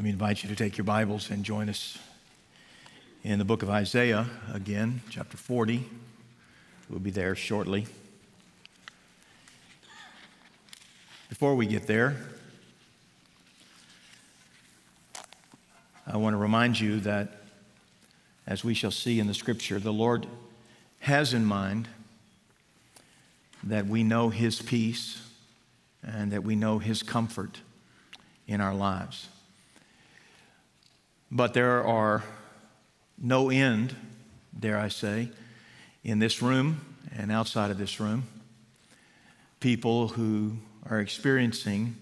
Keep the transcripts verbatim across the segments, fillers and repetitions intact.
Let me invite you to take your Bibles and join us in the book of Isaiah again, chapter forty. We'll be there shortly. Before we get there, I want to remind you that, as we shall see in the Scripture, the Lord has in mind that we know His peace and that we know His comfort in our lives. But there are no end, dare I say, in this room and outside of this room, people who are experiencing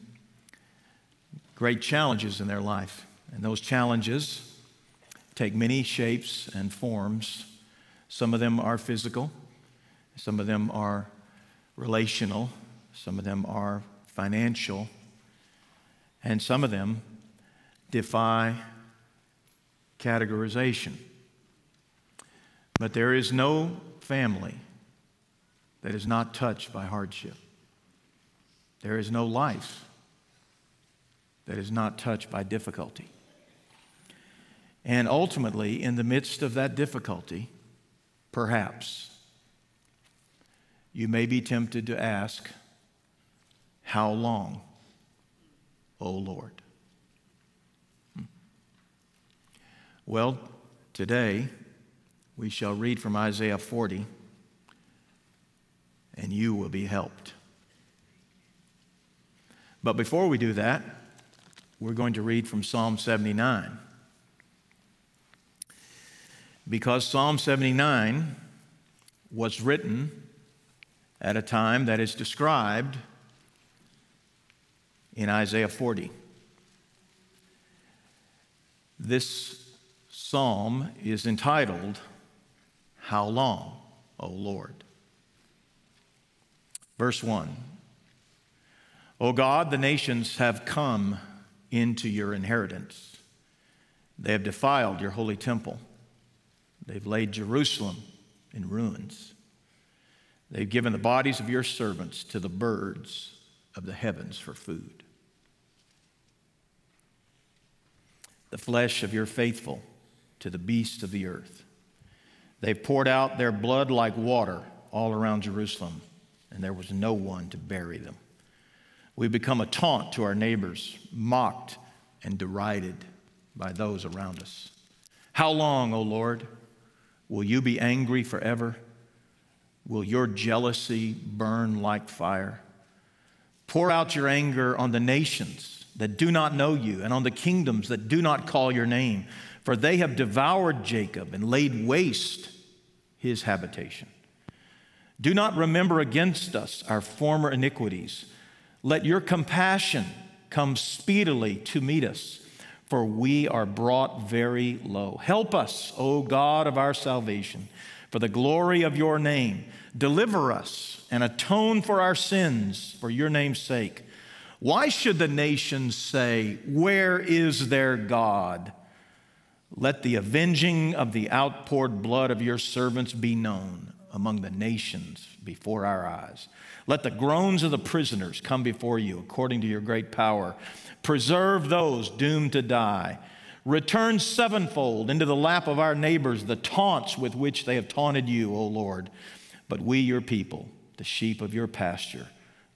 great challenges in their life. And those challenges take many shapes and forms. Some of them are physical, some of them are relational, some of them are financial, and some of them defy categorization. But there is no family that is not touched by hardship. There is no life that is not touched by difficulty. And ultimately, in the midst of that difficulty, perhaps, you may be tempted to ask, "How long, O Lord?" Well, today, we shall read from Isaiah forty, and you will be helped. But before we do that, we're going to read from Psalm seventy-nine. Because Psalm seventy-nine was written at a time that is described in Isaiah forty. This psalm is entitled, "How Long, O Lord?" Verse one, "O God, the nations have come into your inheritance. They have defiled your holy temple. They've laid Jerusalem in ruins. They've given the bodies of your servants to the birds of the heavens for food. The flesh of your faithful to the beasts of the earth. They've poured out their blood like water all around Jerusalem, and there was no one to bury them. We've become a taunt to our neighbors, mocked and derided by those around us. How long, O Lord, will you be angry forever? Will your jealousy burn like fire? Pour out your anger on the nations that do not know you and on the kingdoms that do not call your name. For they have devoured Jacob and laid waste his habitation. Do not remember against us our former iniquities. Let your compassion come speedily to meet us, for we are brought very low. Help us, O God of our salvation, for the glory of your name. Deliver us and atone for our sins for your name's sake. Why should the nations say, 'Where is their God?' Let the avenging of the outpoured blood of your servants be known among the nations before our eyes. Let the groans of the prisoners come before you according to your great power. Preserve those doomed to die. Return sevenfold into the lap of our neighbors the taunts with which they have taunted you, O Lord. But we, your people, the sheep of your pasture,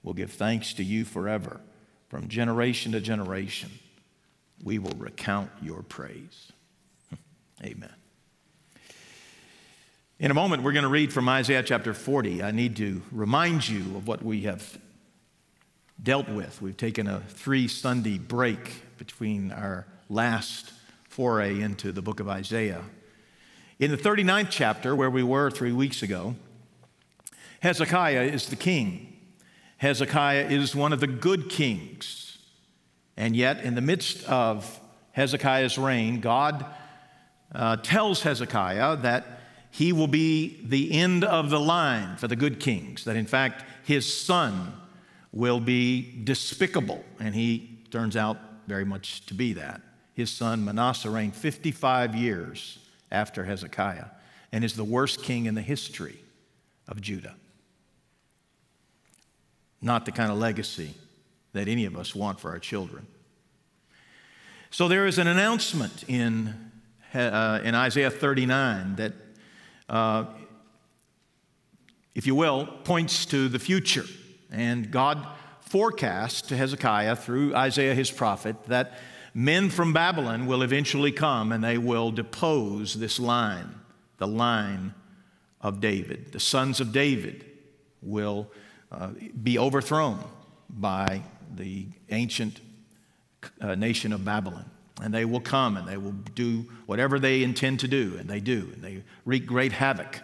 will give thanks to you forever. From generation to generation, we will recount your praise." Amen. In a moment, we're going to read from Isaiah chapter forty. I need to remind you of what we have dealt with. We've taken a three-Sunday break between our last foray into the book of Isaiah. In the thirty-ninth chapter, where we were three weeks ago, Hezekiah is the king. Hezekiah is one of the good kings. And yet, in the midst of Hezekiah's reign, God Uh, tells Hezekiah that he will be the end of the line for the good kings, that in fact his son will be despicable, and he turns out very much to be that. His son Manasseh reigned fifty-five years after Hezekiah and is the worst king in the history of Judah. Not the kind of legacy that any of us want for our children. So there is an announcement in, uh, in Isaiah thirty-nine that, uh, if you will, points to the future. And God forecasts to Hezekiah through Isaiah his prophet that men from Babylon will eventually come and they will depose this line, the line of David. The sons of David will uh, be overthrown by the ancient Uh, nation of Babylon, and they will come and they will do whatever they intend to do, and they do, and they wreak great havoc.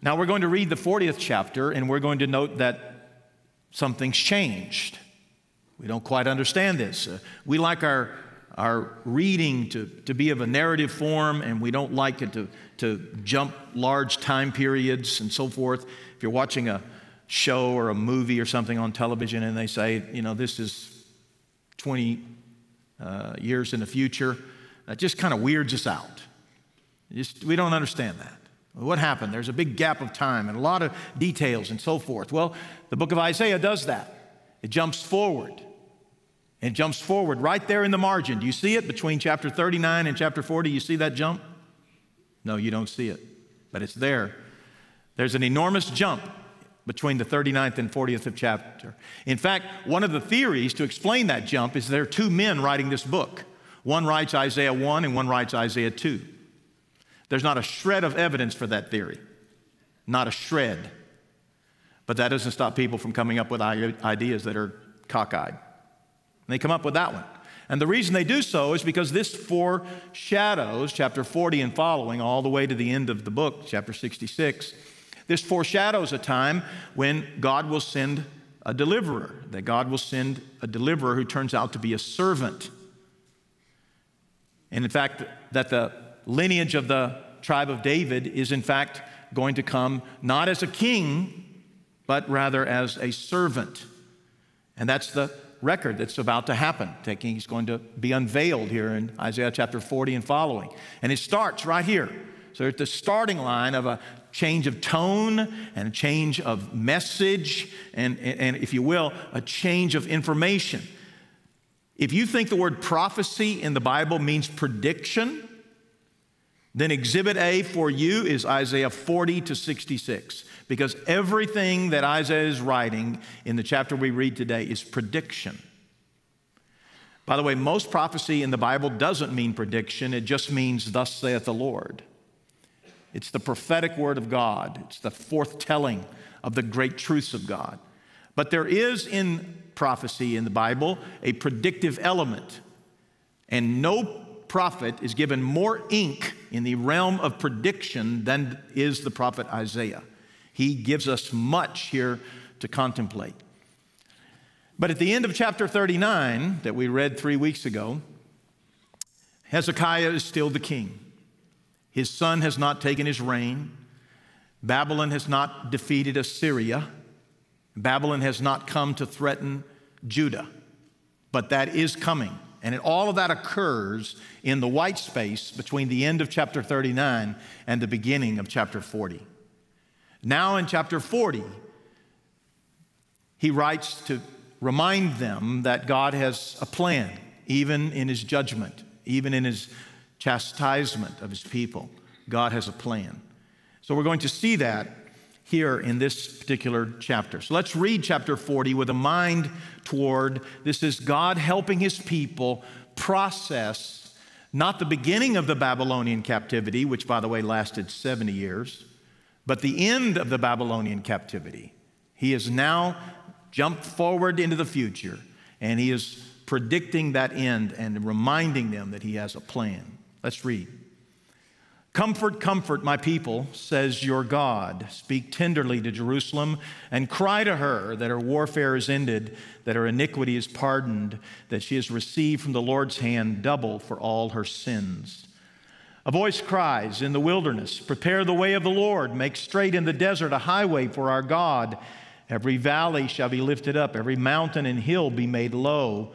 Now we're going to read the fortieth chapter, and we're going to note that something's changed. We don't quite understand this. Uh, we like our our reading to to be of a narrative form, and we don't like it to to jump large time periods and so forth. If you're watching a show or a movie or something on television, and they say, you know, this is twenty uh, years in the future, that just kind of weirds us out. Just, we don't understand that. What happened? There's a big gap of time and a lot of details and so forth. Well, the book of Isaiah does that. It jumps forward. It jumps forward right there in the margin. Do you see it between chapter thirty-nine and chapter forty? You see that jump? No, you don't see it, but it's there. There's an enormous jump between the thirty-ninth and fortieth of chapter. In fact, one of the theories to explain that jump is there are two men writing this book. One writes Isaiah one and one writes Isaiah two. There's not a shred of evidence for that theory. Not a shred. But that doesn't stop people from coming up with ideas that are cockeyed. And they come up with that one. And the reason they do so is because this foreshadows chapter forty and following all the way to the end of the book, chapter sixty-six, This foreshadows a time when God will send a deliverer, that God will send a deliverer who turns out to be a servant. And in fact, that the lineage of the tribe of David is in fact going to come not as a king, but rather as a servant. And that's the record that's about to happen. Taking, he's going to be unveiled here in Isaiah chapter forty and following. And it starts right here. So it's the starting line of a change of tone and a change of message and, and, and, if you will, a change of information. If you think the word prophecy in the Bible means prediction, then exhibit A for you is Isaiah forty to sixty-six, because everything that Isaiah is writing in the chapter we read today is prediction. By the way, most prophecy in the Bible doesn't mean prediction. It just means, thus saith the Lord. It's the prophetic word of God. It's the forthtelling of the great truths of God. But there is in prophecy in the Bible a predictive element. And no prophet is given more ink in the realm of prediction than is the prophet Isaiah. He gives us much here to contemplate. But at the end of chapter thirty-nine that we read three weeks ago, Hezekiah is still the king. His son has not taken his reign. Babylon has not defeated Assyria. Babylon has not come to threaten Judah. But that is coming. And all of that occurs in the white space between the end of chapter thirty-nine and the beginning of chapter forty. Now in chapter forty, he writes to remind them that God has a plan, even in his judgment, even in his chastisement of his people. God has a plan. So we're going to see that here in this particular chapter. So let's read chapter forty with a mind toward this is God helping his people process not the beginning of the Babylonian captivity, which by the way lasted seventy years, but the end of the Babylonian captivity. He has now jumped forward into the future, and he is predicting that end and reminding them that he has a plan. Let's read. Comfort, comfort, my people, says your God. Speak tenderly to Jerusalem and cry to her that her warfare is ended, that her iniquity is pardoned, that she has received from the Lord's hand double for all her sins. A voice cries in the wilderness, prepare the way of the Lord, make straight in the desert a highway for our God. Every valley shall be lifted up, every mountain and hill be made low.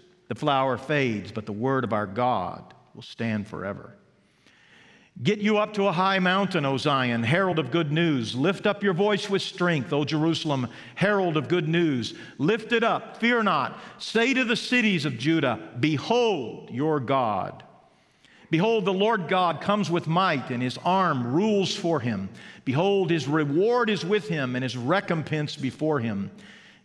the flower fades, but the word of our God will stand forever. Get you up to a high mountain, O Zion, herald of good news. Lift up your voice with strength, O Jerusalem, herald of good news. Lift it up, fear not. Say to the cities of Judah, behold your God. Behold, the Lord God comes with might, and his arm rules for him. Behold, his reward is with him, and his recompense before him.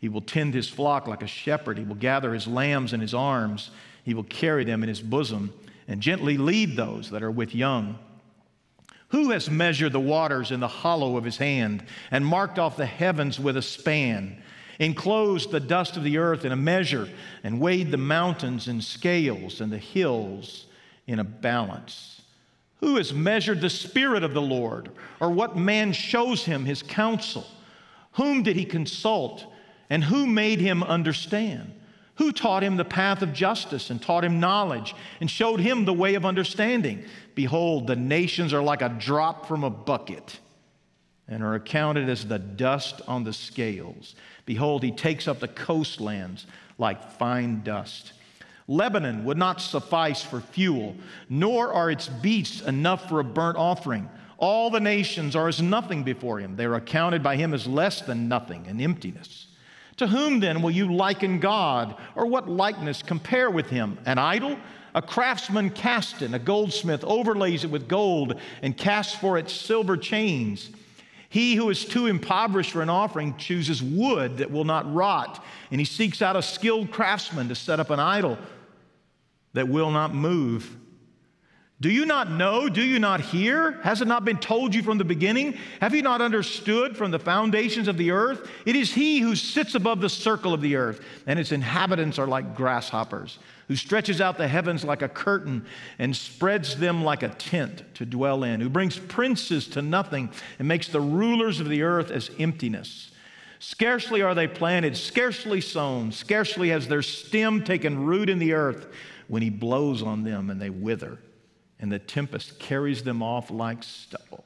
He will tend his flock like a shepherd. He will gather his lambs in his arms. He will carry them in his bosom, and gently lead those that are with young. Who has measured the waters in the hollow of his hand, and marked off the heavens with a span, enclosed the dust of the earth in a measure, and weighed the mountains in scales, and the hills in a balance? Who has measured the Spirit of the Lord, or what man shows him his counsel? Whom did he consult, and who made him understand? Who taught him the path of justice, and taught him knowledge, and showed him the way of understanding? Behold, the nations are like a drop from a bucket, and are accounted as the dust on the scales. Behold, he takes up the coastlands like fine dust. Lebanon would not suffice for fuel, nor are its beasts enough for a burnt offering. All the nations are as nothing before him. They are accounted by him as less than nothing, an emptiness. To whom then will you liken God, or what likeness compare with him? An idol? A craftsman casts it, a goldsmith overlays it with gold, and casts for it silver chains. He who is too impoverished for an offering chooses wood that will not rot, and he seeks out a skilled craftsman to set up an idol that will not move. Do you not know? Do you not hear? Has it not been told you from the beginning? Have you not understood from the foundations of the earth? It is he who sits above the circle of the earth, and its inhabitants are like grasshoppers, who stretches out the heavens like a curtain and spreads them like a tent to dwell in, who brings princes to nothing and makes the rulers of the earth as emptiness. Scarcely are they planted, scarcely sown, scarcely has their stem taken root in the earth, when he blows on them and they wither, and the tempest carries them off like stubble.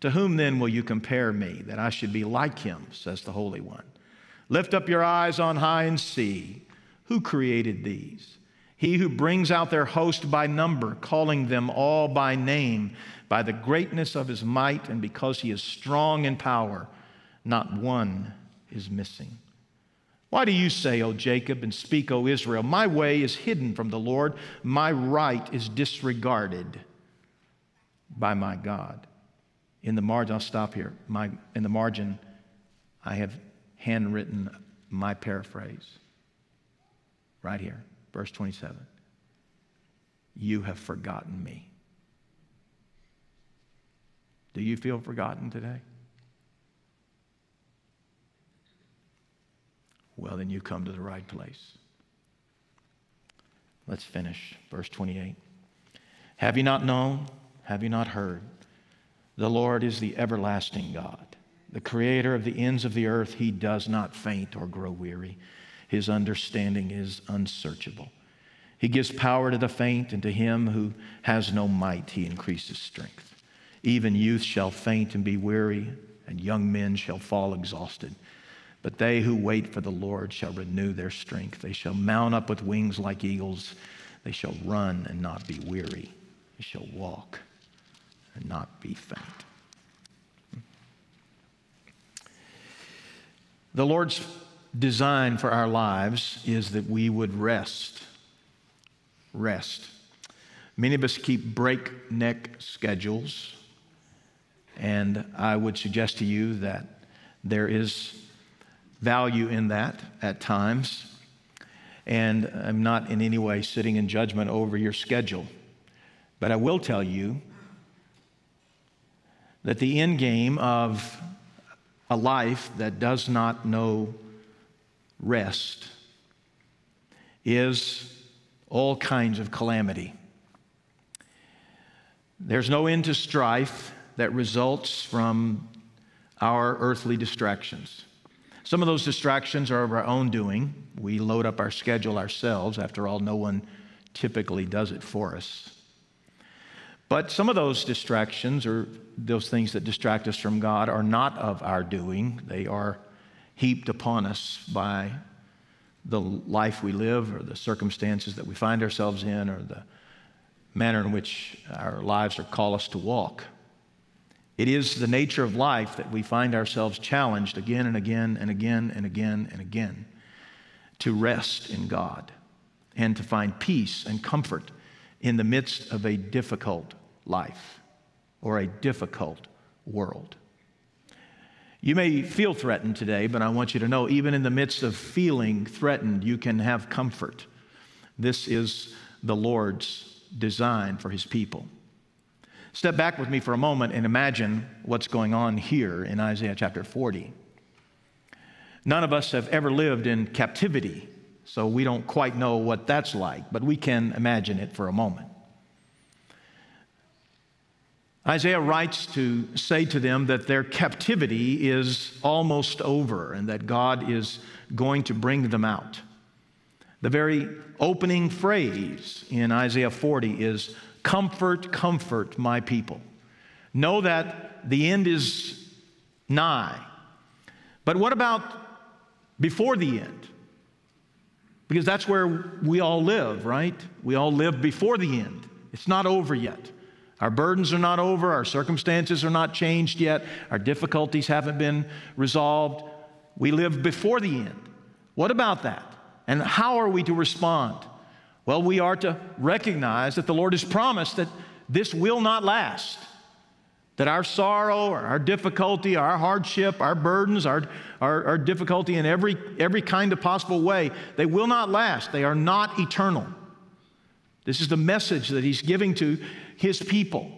To whom then will you compare me, that I should be like him, says the Holy One? Lift up your eyes on high and see. Who created these? He who brings out their host by number, calling them all by name, by the greatness of his might, and because he is strong in power, not one is missing. Why do you say, O Jacob, and speak, O Israel, my way is hidden from the Lord, my right is disregarded by my God? In the margin, I'll stop here. My, in the margin, I have handwritten my paraphrase right here, verse twenty-seven. You have forgotten me. Do you feel forgotten today? Well, then you come to the right place. Let's finish. Verse twenty-eight. Have you not known? Have you not heard? The Lord is the everlasting God, the creator of the ends of the earth. He does not faint or grow weary. His understanding is unsearchable. He gives power to the faint, and to him who has no might, he increases strength. Even youth shall faint and be weary, and young men shall fall exhausted. But they who wait for the Lord shall renew their strength. They shall mount up with wings like eagles. They shall run and not be weary. They shall walk and not be faint. The Lord's design for our lives is that we would rest. Rest. Many of us keep breakneck schedules, and I would suggest to you that there is value in that at times, and I'm not in any way sitting in judgment over your schedule, but I will tell you that the end game of a life that does not know rest is all kinds of calamity. There's no end to strife that results from our earthly distractions. Some of those distractions are of our own doing. We load up our schedule ourselves. After all, no one typically does it for us. But some of those distractions, or those things that distract us from God, are not of our doing. They are heaped upon us by the life we live, or the circumstances that we find ourselves in, or the manner in which our lives are called us to walk. It is the nature of life that we find ourselves challenged again and again and again and again and again to rest in God and to find peace and comfort in the midst of a difficult life or a difficult world. You may feel threatened today, but I want you to know, even in the midst of feeling threatened, you can have comfort. This is the Lord's design for His people. Step back with me for a moment and imagine what's going on here in Isaiah chapter forty. None of us have ever lived in captivity, so we don't quite know what that's like, but we can imagine it for a moment. Isaiah writes to say to them that their captivity is almost over and that God is going to bring them out. The very opening phrase in Isaiah forty is, "Comfort, comfort my people. Know that the end is nigh." But what about before the end? Because that's where we all live, right? We all live before the end. It's not over yet. Our burdens are not over. Our circumstances are not changed yet. Our difficulties haven't been resolved. We live before the end. What about that? And how are we to respond? Well, we are to recognize that the Lord has promised that this will not last, that our sorrow, or our difficulty, our hardship, our burdens, our, our, our difficulty in every, every kind of possible way, they will not last. They are not eternal. This is the message that He's giving to His people.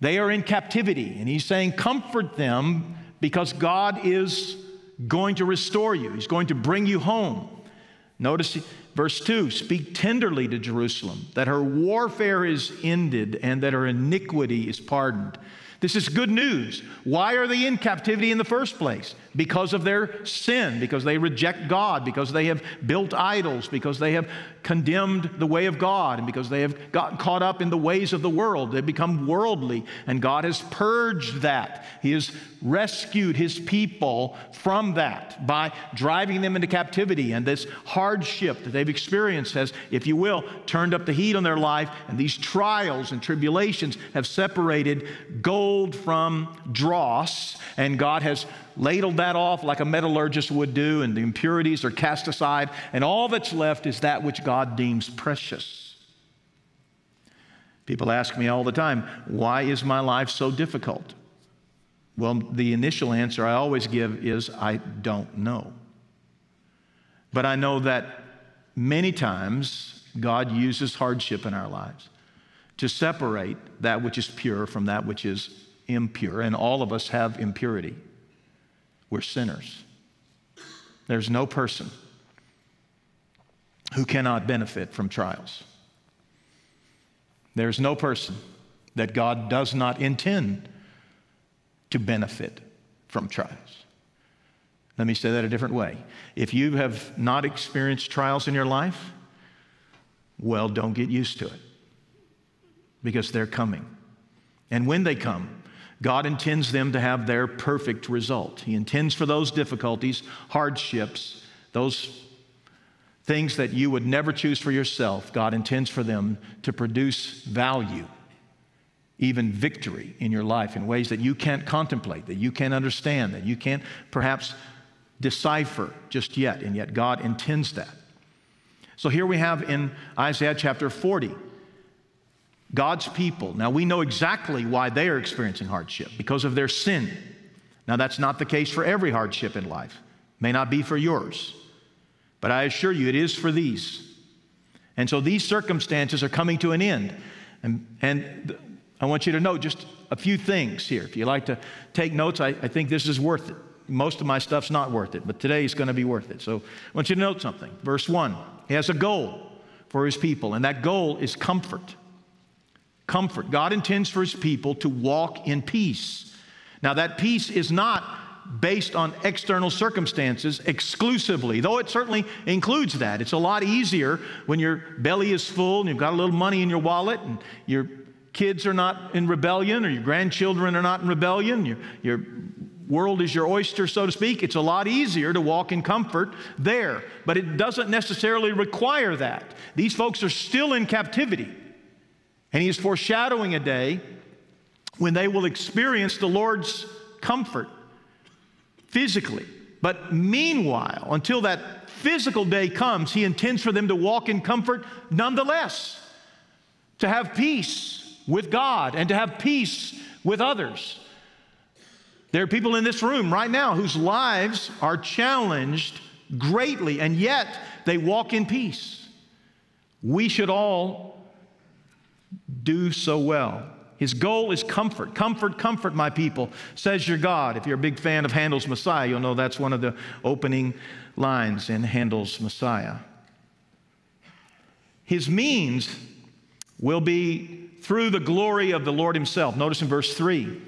They are in captivity, and He's saying, comfort them because God is going to restore you. He's going to bring you home. Notice verse two, "Speak tenderly to Jerusalem, that her warfare is ended and that her iniquity is pardoned." This is good news. Why are they in captivity in the first place? Because of their sin, because they reject God, because they have built idols, because they have condemned the way of God, and because they have gotten caught up in the ways of the world. They've become worldly, and God has purged that. He has rescued His people from that by driving them into captivity, and this hardship that they've experienced has, if you will, turned up the heat on their life, and these trials and tribulations have separated gold from dross, and God has ladled that off like a metallurgist would do, and the impurities are cast aside, and all that's left is that which God deems precious. People ask me all the time, why is my life so difficult? Well, the initial answer I always give is, I don't know. But I know that many times God uses hardship in our lives to separate that which is pure from that which is impure. And all of us have impurity. We're sinners. There's no person who cannot benefit from trials. There's no person that God does not intend to benefit from trials. Let me say that a different way. If you have not experienced trials in your life, well, don't get used to it, because they're coming. And when they come, God intends them to have their perfect result. He intends for those difficulties, hardships, those things that you would never choose for yourself, God intends for them to produce value, even victory in your life in ways that you can't contemplate, that you can't understand, that you can't perhaps decipher just yet, and yet God intends that. So here we have in Isaiah chapter forty, God's people. Now, we know exactly why they are experiencing hardship, because of their sin. Now, that's not the case for every hardship in life. It may not be for yours, but I assure you it is for these. And so these circumstances are coming to an end. And, and I want you to know just a few things here. If you like to take notes, I, I think this is worth it. Most of my stuff's not worth it, but today is going to be worth it. So I want you to note something. Verse one, He has a goal for His people, and that goal is comfort. Comfort. God intends for His people to walk in peace. Now, that peace is not not based on external circumstances exclusively, though it certainly includes that. It's a lot easier when your belly is full and you've got a little money in your wallet and your kids are not in rebellion or your grandchildren are not in rebellion. Your, your world is your oyster, so to speak. It's a lot easier to walk in comfort there, but it doesn't necessarily require that. These folks are still in captivity, and he is foreshadowing a day when they will experience the Lord's comfort physically. But meanwhile, until that physical day comes, he intends for them to walk in comfort nonetheless, to have peace with God and to have peace with others. There are people in this room right now whose lives are challenged greatly, and yet they walk in peace. We should all do so well. His goal is comfort. Comfort, comfort, my people, says your God. If you're a big fan of Handel's Messiah, you'll know that's one of the opening lines in Handel's Messiah. His means will be through the glory of the Lord himself. Notice in verse three.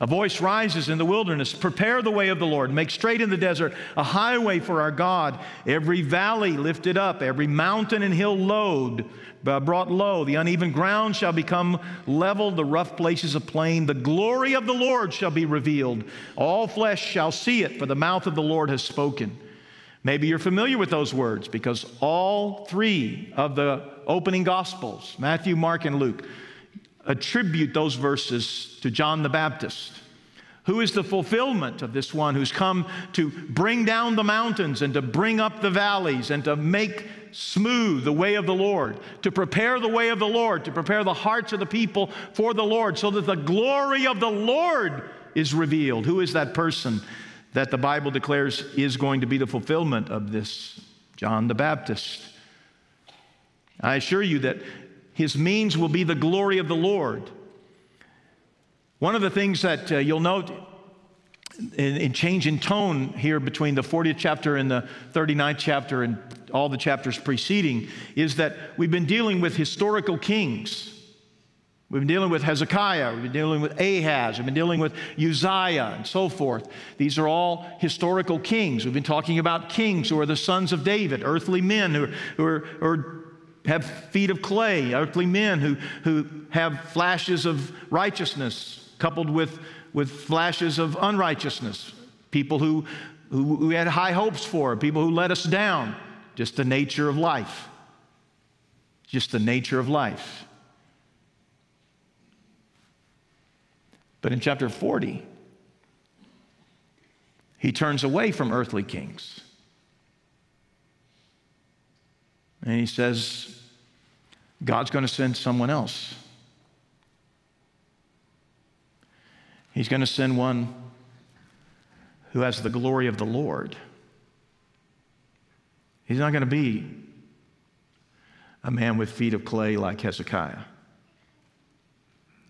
A voice rises in the wilderness, prepare the way of the Lord, make straight in the desert a highway for our God. Every valley lifted up, every mountain and hill load, uh, brought low. The uneven ground shall become level, the rough places a plain. The glory of the Lord shall be revealed. All flesh shall see it, for the mouth of the Lord has spoken. Maybe you're familiar with those words because all three of the opening Gospels, Matthew, Mark, and Luke, attribute those verses to John the Baptist, who is the fulfillment of this one who's come to bring down the mountains and to bring up the valleys and to make smooth the way of the Lord, to prepare the way of the Lord, to prepare the hearts of the people for the Lord so that the glory of the Lord is revealed. Who is that person that the Bible declares is going to be the fulfillment of this? John the Baptist. I assure you that his means will be the glory of the Lord. One of the things that uh, you'll note in, in change in tone here between the fortieth chapter and the thirty-ninth chapter and all the chapters preceding is that we've been dealing with historical kings. We've been dealing with Hezekiah, we've been dealing with Ahaz, we've been dealing with Uzziah, and so forth. These are all historical kings. We've been talking about kings who are the sons of David, earthly men who, who are, who are have feet of clay, earthly men who, who have flashes of righteousness coupled with, with flashes of unrighteousness, people who, who we had high hopes for, people who let us down, just the nature of life, just the nature of life. But in chapter forty, he turns away from earthly kings. And he says, God's going to send someone else. He's going to send one who has the glory of the Lord. He's not going to be a man with feet of clay like Hezekiah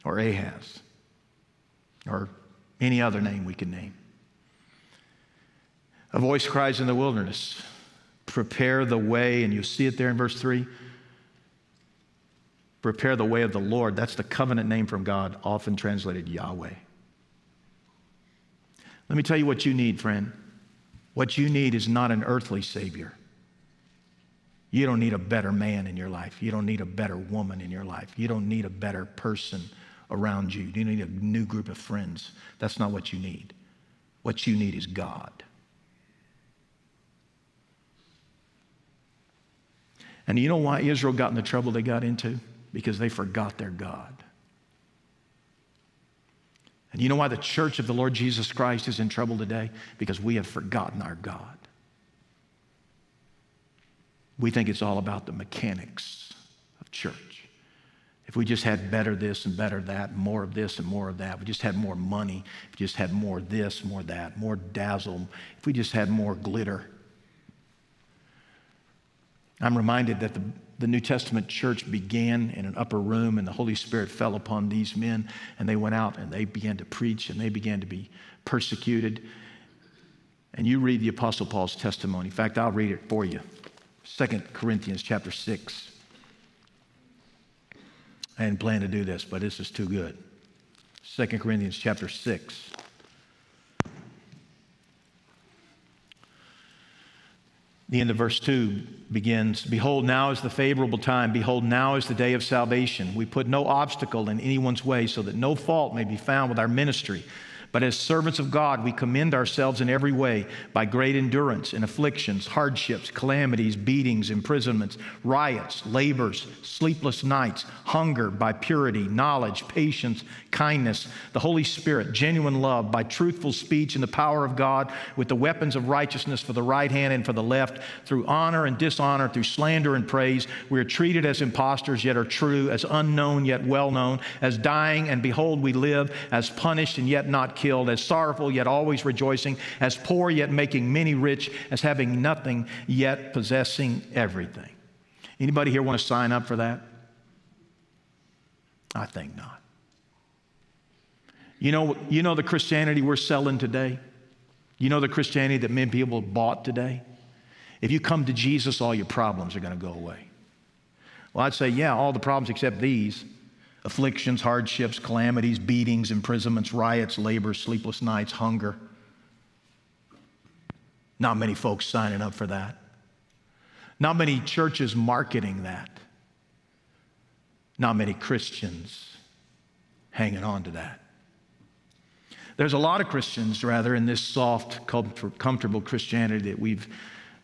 or Ahaz or any other name we can name. A voice cries in the wilderness, prepare the way, and you see it there in verse three. Prepare the way of the Lord. That's the covenant name from God, often translated Yahweh. Let me tell you what you need, friend. What you need is not an earthly Savior. You don't need a better man in your life. You don't need a better woman in your life. You don't need a better person around you. You don't need a new group of friends. That's not what you need. What you need is God. And you know why Israel got in the trouble they got into? Because they forgot their God. And you know why the church of the Lord Jesus Christ is in trouble today? Because we have forgotten our God. We think it's all about the mechanics of church. If we just had better this and better that, more of this and more of that, if we just had more money, if we just had more this, more that, more dazzle, if we just had more glitter. I'm reminded that the, the New Testament church began in an upper room, and the Holy Spirit fell upon these men, and they went out and they began to preach and they began to be persecuted. And you read the Apostle Paul's testimony. In fact, I'll read it for you. Second Corinthians chapter six. I didn't plan to do this, but this is too good. Second Corinthians chapter six. The end of verse two begins, "Behold, now is the favorable time. Behold, now is the day of salvation. We put no obstacle in anyone's way so that no fault may be found with our ministry. But as servants of God, we commend ourselves in every way by great endurance in afflictions, hardships, calamities, beatings, imprisonments, riots, labors, sleepless nights, hunger, by purity, knowledge, patience, kindness, the Holy Spirit, genuine love, by truthful speech and the power of God, with the weapons of righteousness for the right hand and for the left, through honor and dishonor, through slander and praise. We are treated as impostors, yet are true, as unknown, yet well known, as dying, and behold, we live, as punished, and yet not killed. Killed, as sorrowful, yet always rejoicing, as poor, yet making many rich, as having nothing, yet possessing everything." Anybody here want to sign up for that? I think not. You know, you know the Christianity we're selling today? You know the Christianity that many people bought today? If you come to Jesus, all your problems are going to go away. Well, I'd say, yeah, all the problems except these. Afflictions, hardships, calamities, beatings, imprisonments, riots, labors, sleepless nights, hunger. Not many folks signing up for that. Not many churches marketing that. Not many Christians hanging on to that. There's a lot of Christians, rather, in this soft, comfortable Christianity that we've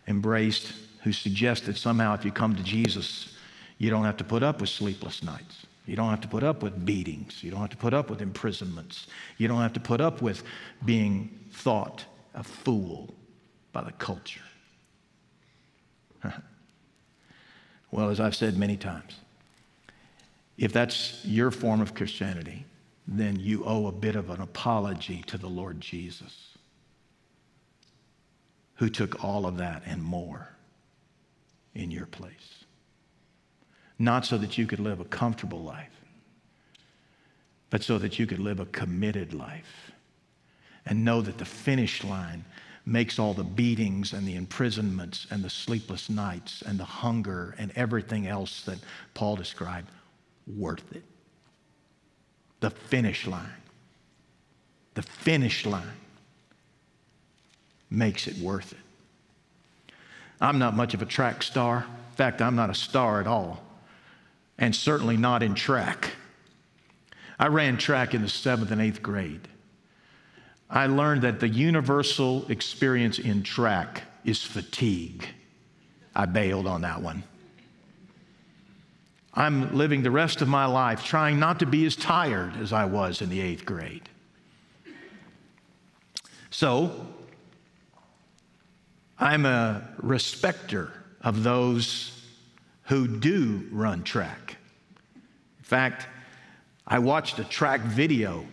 embraced who suggest that somehow if you come to Jesus, you don't have to put up with sleepless nights. You don't have to put up with beatings. You don't have to put up with imprisonments. You don't have to put up with being thought a fool by the culture. Well, as I've said many times, if that's your form of Christianity, then you owe a bit of an apology to the Lord Jesus, who took all of that and more in your place. Not so that you could live a comfortable life, but so that you could live a committed life and know that the finish line makes all the beatings and the imprisonments and the sleepless nights and the hunger and everything else that Paul described worth it. The finish line, the finish line makes it worth it. I'm not much of a track star. In fact, I'm not a star at all. And certainly not in track. I ran track in the seventh and eighth grade. I learned that the universal experience in track is fatigue. I bailed on that one. I'm living the rest of my life trying not to be as tired as I was in the eighth grade. So, I'm a respecter of those who do run track. In fact, I watched a track video,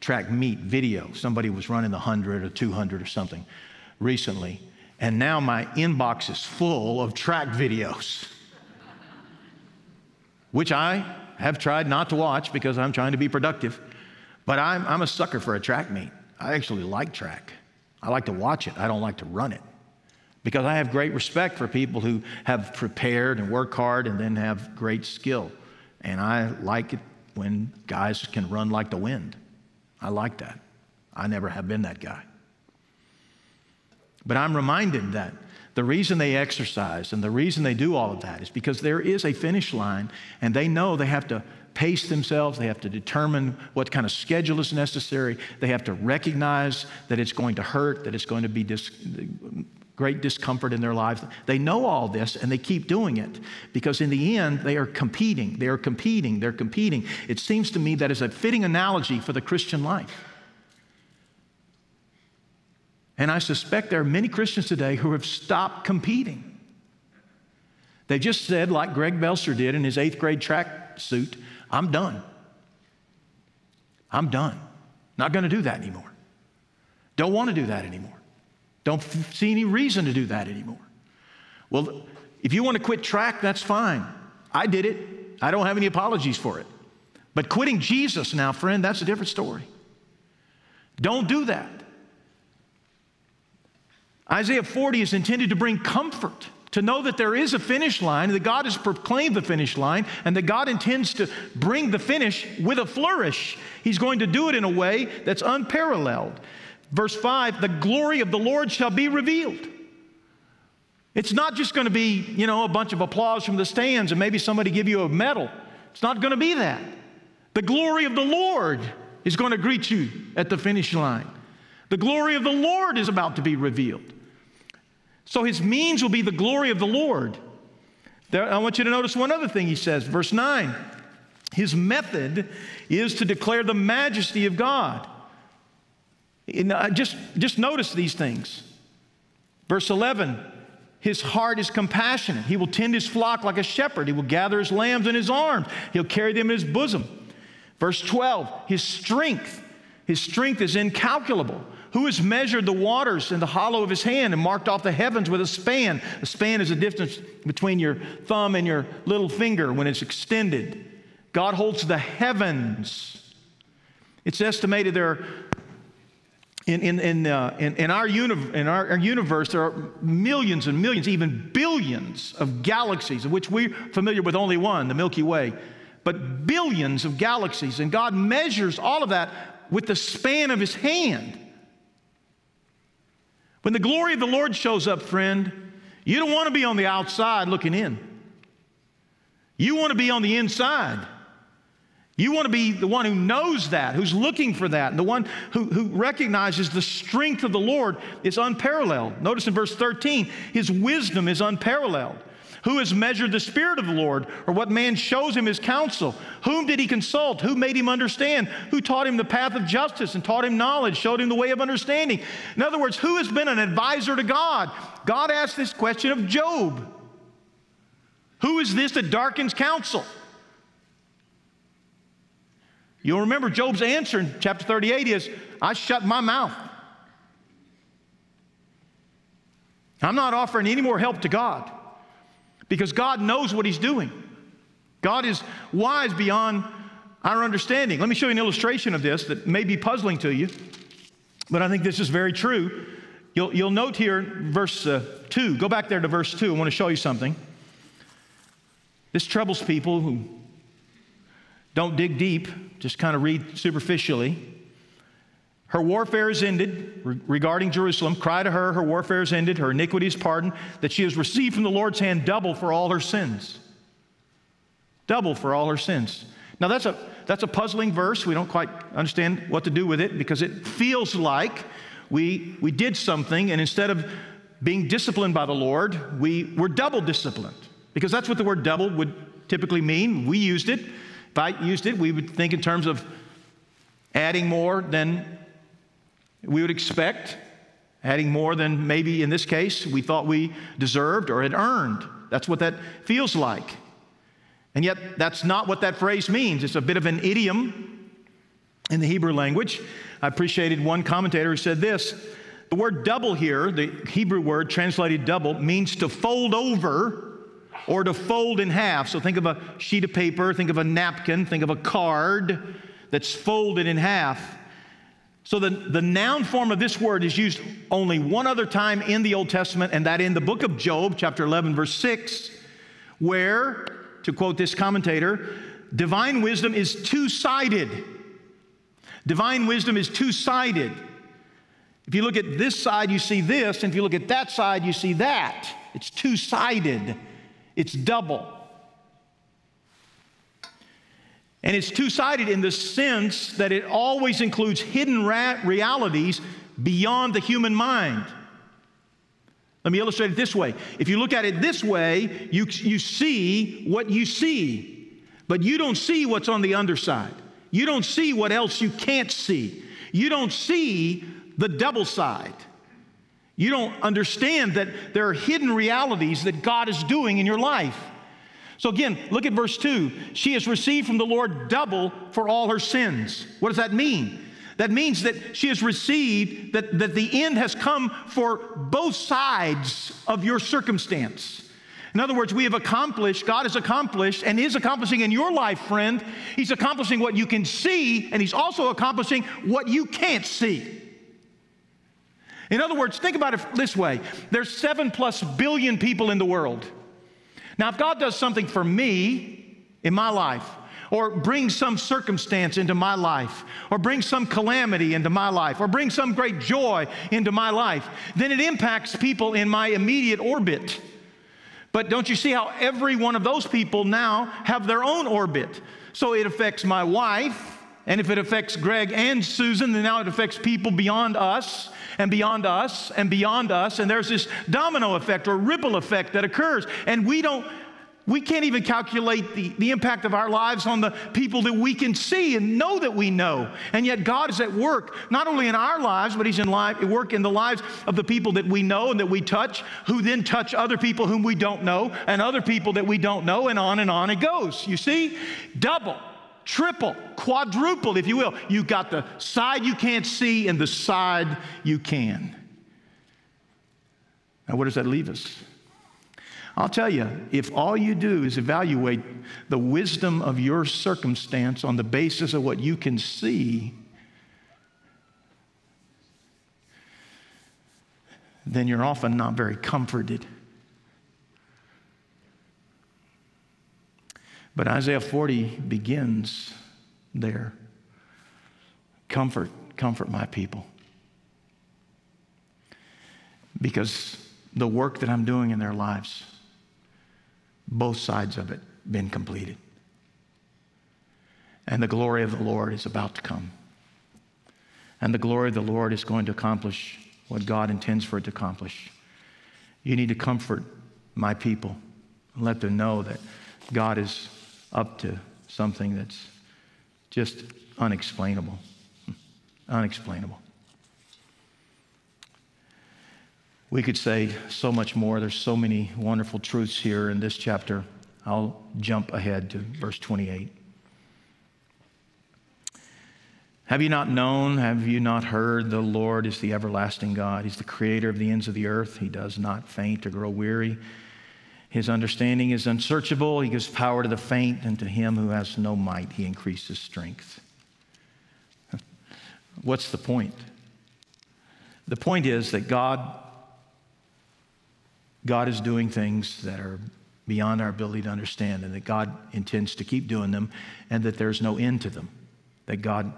track meet video. Somebody was running the one hundred or two hundred or something recently, and now my inbox is full of track videos, which I have tried not to watch because I'm trying to be productive. But I'm, I'm a sucker for a track meet. I actually like track. I like to watch it. I don't like to run it. Because I have great respect for people who have prepared and work hard and then have great skill. And I like it when guys can run like the wind. I like that. I never have been that guy. But I'm reminded that the reason they exercise and the reason they do all of that is because there is a finish line, and they know they have to pace themselves. They have to determine what kind of schedule is necessary. They have to recognize that it's going to hurt, that it's going to be dis- great discomfort in their lives. They know all this, and they keep doing it because in the end, they are competing. They are competing. They're competing. It seems to me that is a fitting analogy for the Christian life. And I suspect there are many Christians today who have stopped competing. They just said, like Greg Belser did in his eighth grade track suit, I'm done. I'm done. Not going to do that anymore. Don't want to do that anymore. Don't see any reason to do that anymore. Well, if you want to quit track, that's fine. I did it. I don't have any apologies for it. But quitting Jesus now, friend, that's a different story. Don't do that. Isaiah forty is intended to bring comfort, to know that there is a finish line, that God has proclaimed the finish line, and that God intends to bring the finish with a flourish. He's going to do it in a way that's unparalleled. Verse five, the glory of the Lord shall be revealed. It's not just going to be, you know, a bunch of applause from the stands and maybe somebody give you a medal. It's not going to be that. The glory of the Lord is going to greet you at the finish line. The glory of the Lord is about to be revealed. So his means will be the glory of the Lord. There, I want you to notice one other thing he says, verse nine. His method is to declare the majesty of God. And uh, just, just notice these things. Verse eleven. His heart is compassionate. He will tend his flock like a shepherd. He will gather his lambs in his arms. He'll carry them in his bosom. Verse twelve, his strength. His strength is incalculable. Who has measured the waters in the hollow of his hand and marked off the heavens with a span? A span is the distance between your thumb and your little finger when it's extended. God holds the heavens. It's estimated there are In, in, in, uh, in, in, our univ- in our universe, there are millions and millions, even billions of galaxies, of which we're familiar with only one, the Milky Way, but billions of galaxies, and God measures all of that with the span of his hand. When the glory of the Lord shows up, friend, you don't want to be on the outside looking in. You want to be on the inside. You want to be the one who knows that, who's looking for that, and the one who, who recognizes the strength of the Lord is unparalleled. Notice in verse thirteen, his wisdom is unparalleled. Who has measured the Spirit of the Lord, or what man shows him his counsel? Whom did he consult? Who made him understand? Who taught him the path of justice and taught him knowledge, showed him the way of understanding? In other words, who has been an advisor to God? God asked this question of Job. Who is this that darkens counsel? You'll remember Job's answer in chapter thirty-eight is, I shut my mouth. I'm not offering any more help to God because God knows what he's doing. God is wise beyond our understanding. Let me show you an illustration of this that may be puzzling to you, but I think this is very true. You'll, you'll note here verse two. Go back there to verse two. I want to show you something. This troubles people who don't dig deep, just kind of read superficially. Her warfare is ended re- regarding Jerusalem. Cry to her, her warfare is ended, her iniquity is pardoned, that she has received from the Lord's hand double for all her sins. Double for all her sins. Now that's a, that's a puzzling verse. We don't quite understand what to do with it because it feels like we, we did something and instead of being disciplined by the Lord, we were double disciplined because that's what the word double would typically mean. We used it. If I used it, we would think in terms of adding more than we would expect, adding more than maybe in this case we thought we deserved or had earned. That's what that feels like. And yet that's not what that phrase means. It's a bit of an idiom in the Hebrew language. I appreciated one commentator who said this. The word double here, the Hebrew word translated double, means to fold over or to fold in half. So think of a sheet of paper, think of a napkin, think of a card that's folded in half. So the, the noun form of this word is used only one other time in the Old Testament, and that in the book of Job, chapter eleven, verse six, where, to quote this commentator, divine wisdom is two-sided. Divine wisdom is two-sided. If you look at this side, you see this, and if you look at that side, you see that. It's two-sided. It's double. And it's two-sided in the sense that it always includes hidden ra- realities beyond the human mind. Let me illustrate it this way. If you look at it this way, you, you see what you see, but you don't see what's on the underside. You don't see what else you can't see. You don't see the double side. You don't understand that there are hidden realities that God is doing in your life. So again, look at verse two. She has received from the Lord double for all her sins. What does that mean? That means that she has received, that, that the end has come for both sides of your circumstance. In other words, we have accomplished, God has accomplished, and is accomplishing in your life, friend. He's accomplishing what you can see, and he's also accomplishing what you can't see. In other words, think about it this way. There's seven plus billion people in the world. Now, if God does something for me in my life, or bring some circumstance into my life, or bring some calamity into my life, or bring some great joy into my life, then it impacts people in my immediate orbit. But don't you see how every one of those people now have their own orbit? So it affects my wife, and if it affects Greg and Susan, then now it affects people beyond us, and beyond us, and beyond us, and there's this domino effect or ripple effect that occurs, and we don't We can't even calculate the, the impact of our lives on the people that we can see and know that we know. And yet God is at work, not only in our lives, but He's in life, at work in the lives of the people that we know and that we touch, who then touch other people whom we don't know, and other people that we don't know, and on and on it goes. You see? Double, triple, quadruple, if you will. You've got the side you can't see and the side you can. Now, where does that leave us? I'll tell you, if all you do is evaluate the wisdom of your circumstance on the basis of what you can see, then you're often not very comforted. But Isaiah forty begins there. Comfort, comfort my people. Because the work that I'm doing in their lives, both sides of it, been completed. And the glory of the Lord is about to come. And the glory of the Lord is going to accomplish what God intends for it to accomplish. You need to comfort my people and let them know that God is up to something that's just unexplainable. Unexplainable. We could say so much more. There's so many wonderful truths here in this chapter. I'll jump ahead to verse twenty-eight. Have you not known? Have you not heard? The Lord is the everlasting God. He's the creator of the ends of the earth. He does not faint or grow weary. His understanding is unsearchable. He gives power to the faint, and to him who has no might, he increases strength. What's the point? The point is that God... God is doing things that are beyond our ability to understand, and that God intends to keep doing them, and that there's no end to them. That God,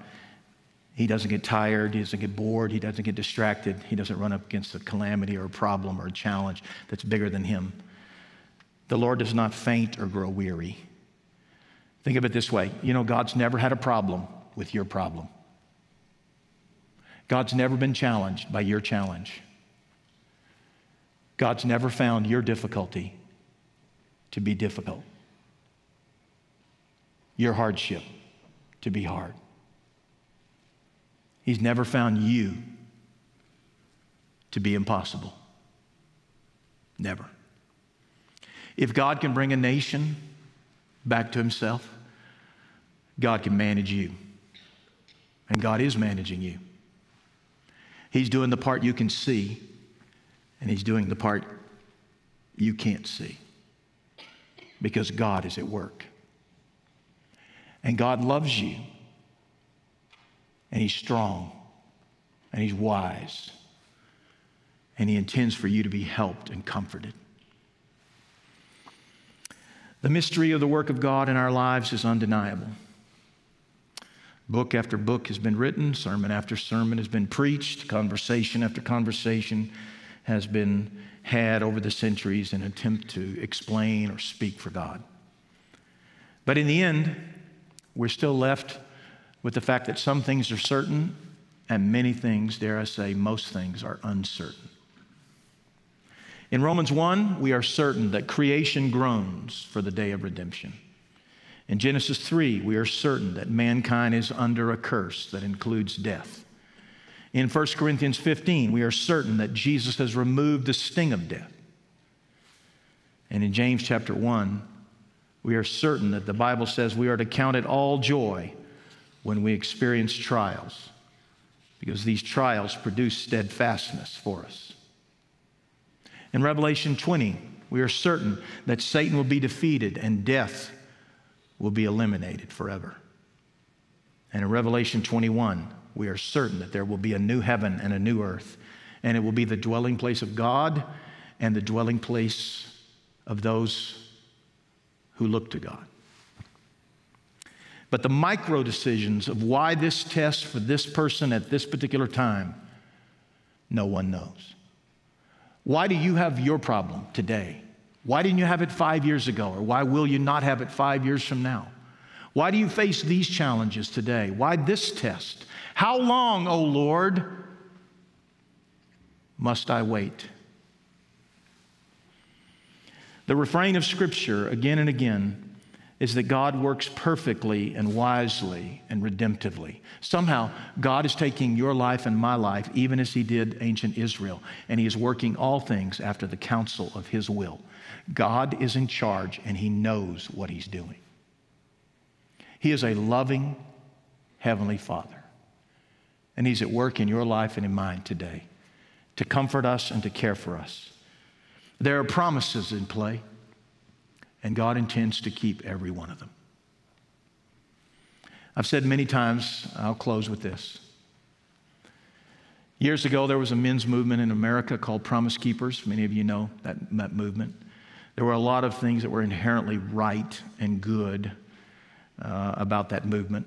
He doesn't get tired, He doesn't get bored, He doesn't get distracted, He doesn't run up against a calamity or a problem or a challenge that's bigger than Him. The Lord does not faint or grow weary. Think of it this way. You know, God's never had a problem with your problem. God's never been challenged by your challenge. God's never found your difficulty to be difficult, your hardship to be hard. He's never found you to be impossible. Never. If God can bring a nation back to Himself, God can manage you. And God is managing you. He's doing the part you can see, and He's doing the part you can't see, because God is at work. And God loves you, and He's strong, and He's wise, and He intends for you to be helped and comforted. The mystery of the work of God in our lives is undeniable. Book after book has been written, sermon after sermon has been preached, conversation after conversation has been had over the centuries in an attempt to explain or speak for God. But in the end, we're still left with the fact that some things are certain, and many things, dare I say, most things are uncertain. In Romans one, we are certain that creation groans for the day of redemption. In Genesis three, we are certain that mankind is under a curse that includes death. In First Corinthians fifteen, we are certain that Jesus has removed the sting of death. And in James chapter one, we are certain that the Bible says we are to count it all joy when we experience trials, because these trials produce steadfastness for us. In Revelation twenty, we are certain that Satan will be defeated and death will be eliminated forever. And in Revelation twenty-one, we are certain that there will be a new heaven and a new earth, and it will be the dwelling place of God and the dwelling place of those who look to God. But the micro decisions of why this test for this person at this particular time, no one knows. Why do you have your problem today? Why didn't you have it five years ago? Or why will you not have it five years from now? Why do you face these challenges today? Why this test? How long, O Lord, must I wait? The refrain of Scripture again and again is that God works perfectly and wisely and redemptively. Somehow, God is taking your life and my life, even as He did ancient Israel, and He is working all things after the counsel of His will. God is in charge, and He knows what He's doing. He is a loving Heavenly Father, and He's at work in your life and in mine today to comfort us and to care for us. There are promises in play, and God intends to keep every one of them. I've said many times, I'll close with this. Years ago, there was a men's movement in America called Promise Keepers. Many of you know that, that movement. There were a lot of things that were inherently right and good uh, about that movement,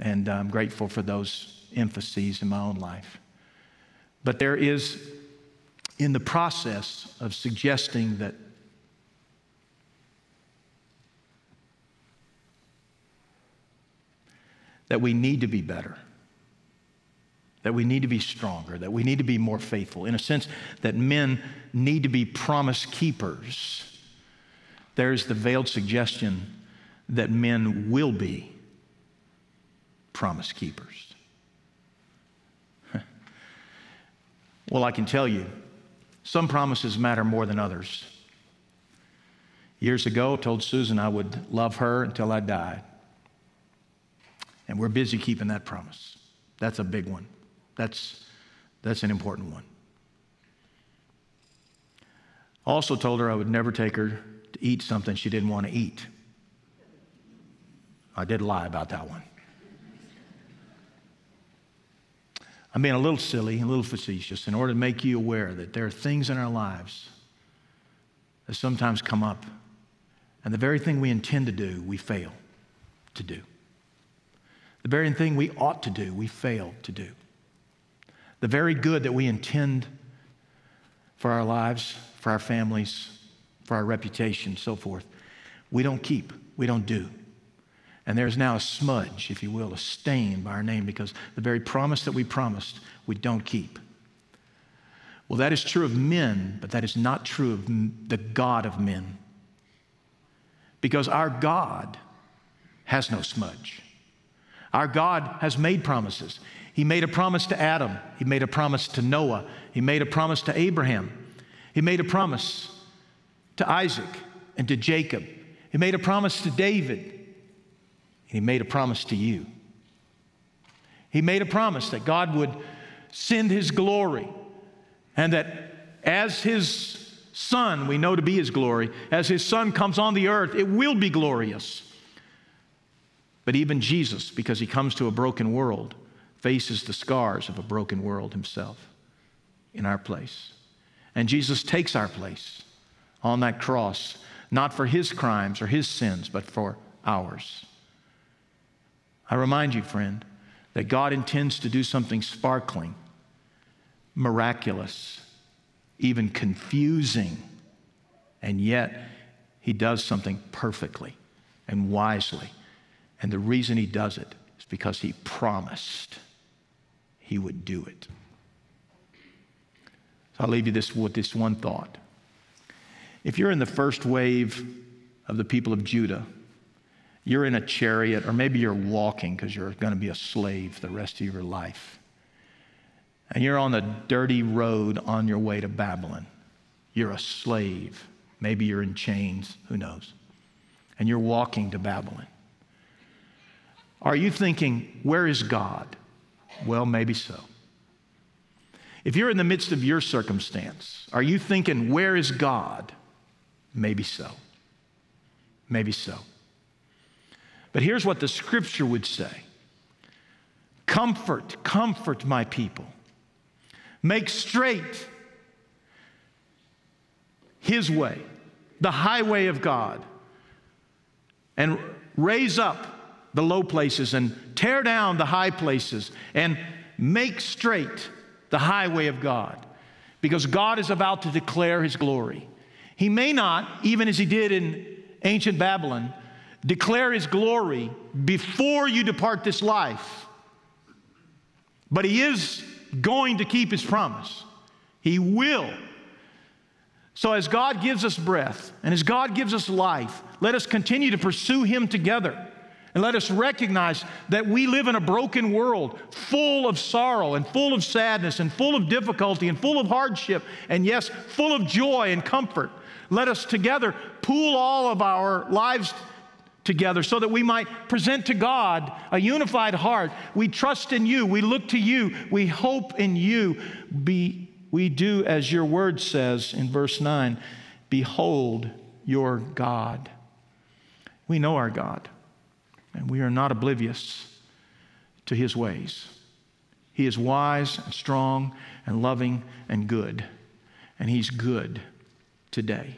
and I'm grateful for those emphases in my own life. But there is, in the process of suggesting that that we need to be better, that we need to be stronger, that we need to be more faithful, in a sense that men need to be promise keepers, there's the veiled suggestion that men will be promise keepers. Well, I can tell you, some promises matter more than others. Years ago, I told Susan I would love her until I died. And we're busy keeping that promise. That's a big one. That's, that's an important one. I also told her I would never take her to eat something she didn't want to eat. I did lie about that one. I'm being a little silly, a little facetious, in order to make you aware that there are things in our lives that sometimes come up, and the very thing we intend to do, we fail to do. The very thing we ought to do, we fail to do. The very good that we intend for our lives, for our families, for our reputation, so forth, we don't keep, we don't do. And there's now a smudge, if you will, a stain by our name, because the very promise that we promised, we don't keep. Well, that is true of men, but that is not true of the God of men. Because our God has no smudge. Our God has made promises. He made a promise to Adam. He made a promise to Noah. He made a promise to Abraham. He made a promise to Isaac and to Jacob. He made a promise to David. And He made a promise to you. He made a promise that God would send His glory, and that as His Son, we know to be His glory, as His Son comes on the earth, it will be glorious. But even Jesus, because He comes to a broken world, faces the scars of a broken world Himself in our place. And Jesus takes our place on that cross, not for His crimes or His sins, but for ours. I remind you, friend, that God intends to do something sparkling, miraculous, even confusing, and yet He does something perfectly and wisely. And the reason He does it is because He promised He would do it. So I'll leave you this, with this one thought. If you're in the first wave of the people of Judah, you're in a chariot, or maybe you're walking because you're going to be a slave the rest of your life. And you're on a dirty road on your way to Babylon. You're a slave. Maybe you're in chains. Who knows? And you're walking to Babylon. Are you thinking, where is God? Well, maybe so. If you're in the midst of your circumstance, are you thinking, where is God? Maybe so. Maybe so. But here's what the Scripture would say. Comfort, comfort my people. Make straight His way, the highway of God, and raise up the low places and tear down the high places and make straight the highway of God, because God is about to declare His glory. He may not, even as He did in ancient Babylon, declare His glory before you depart this life, but He is going to keep His promise. He will. So as God gives us breath and as God gives us life, let us continue to pursue Him together. And let us recognize that we live in a broken world full of sorrow and full of sadness and full of difficulty and full of hardship and, yes, full of joy and comfort. Let us together pool all of our lives together so that we might present to God a unified heart. We trust in You. We look to You. We hope in You. Be, we do as Your word says in verse nine, behold your God. We know our God. And we are not oblivious to His ways. He is wise and strong and loving and good. And He's good today.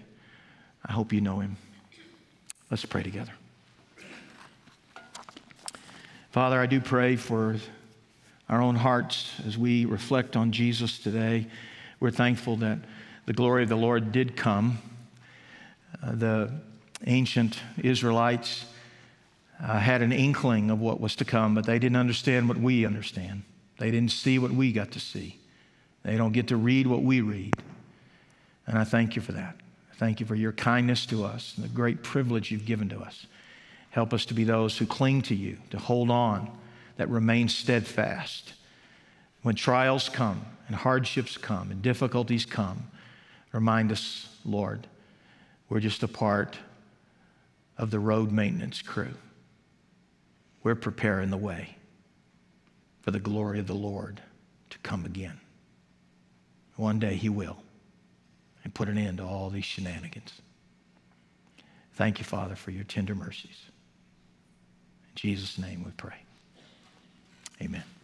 I hope you know Him. Let's pray together. Father, I do pray for our own hearts as we reflect on Jesus today. We're thankful that the glory of the Lord did come. Uh, the ancient Israelites Uh, had an inkling of what was to come, but they didn't understand what we understand. They didn't see what we got to see. They don't get to read what we read. And I thank You for that. I thank You for Your kindness to us and the great privilege You've given to us. Help us to be those who cling to You, to hold on, that remain steadfast. When trials come and hardships come and difficulties come, remind us, Lord, we're just a part of the road maintenance crew. We're preparing the way for the glory of the Lord to come again. One day He will, and put an end to all these shenanigans. Thank You, Father, for Your tender mercies. In Jesus' name we pray. Amen.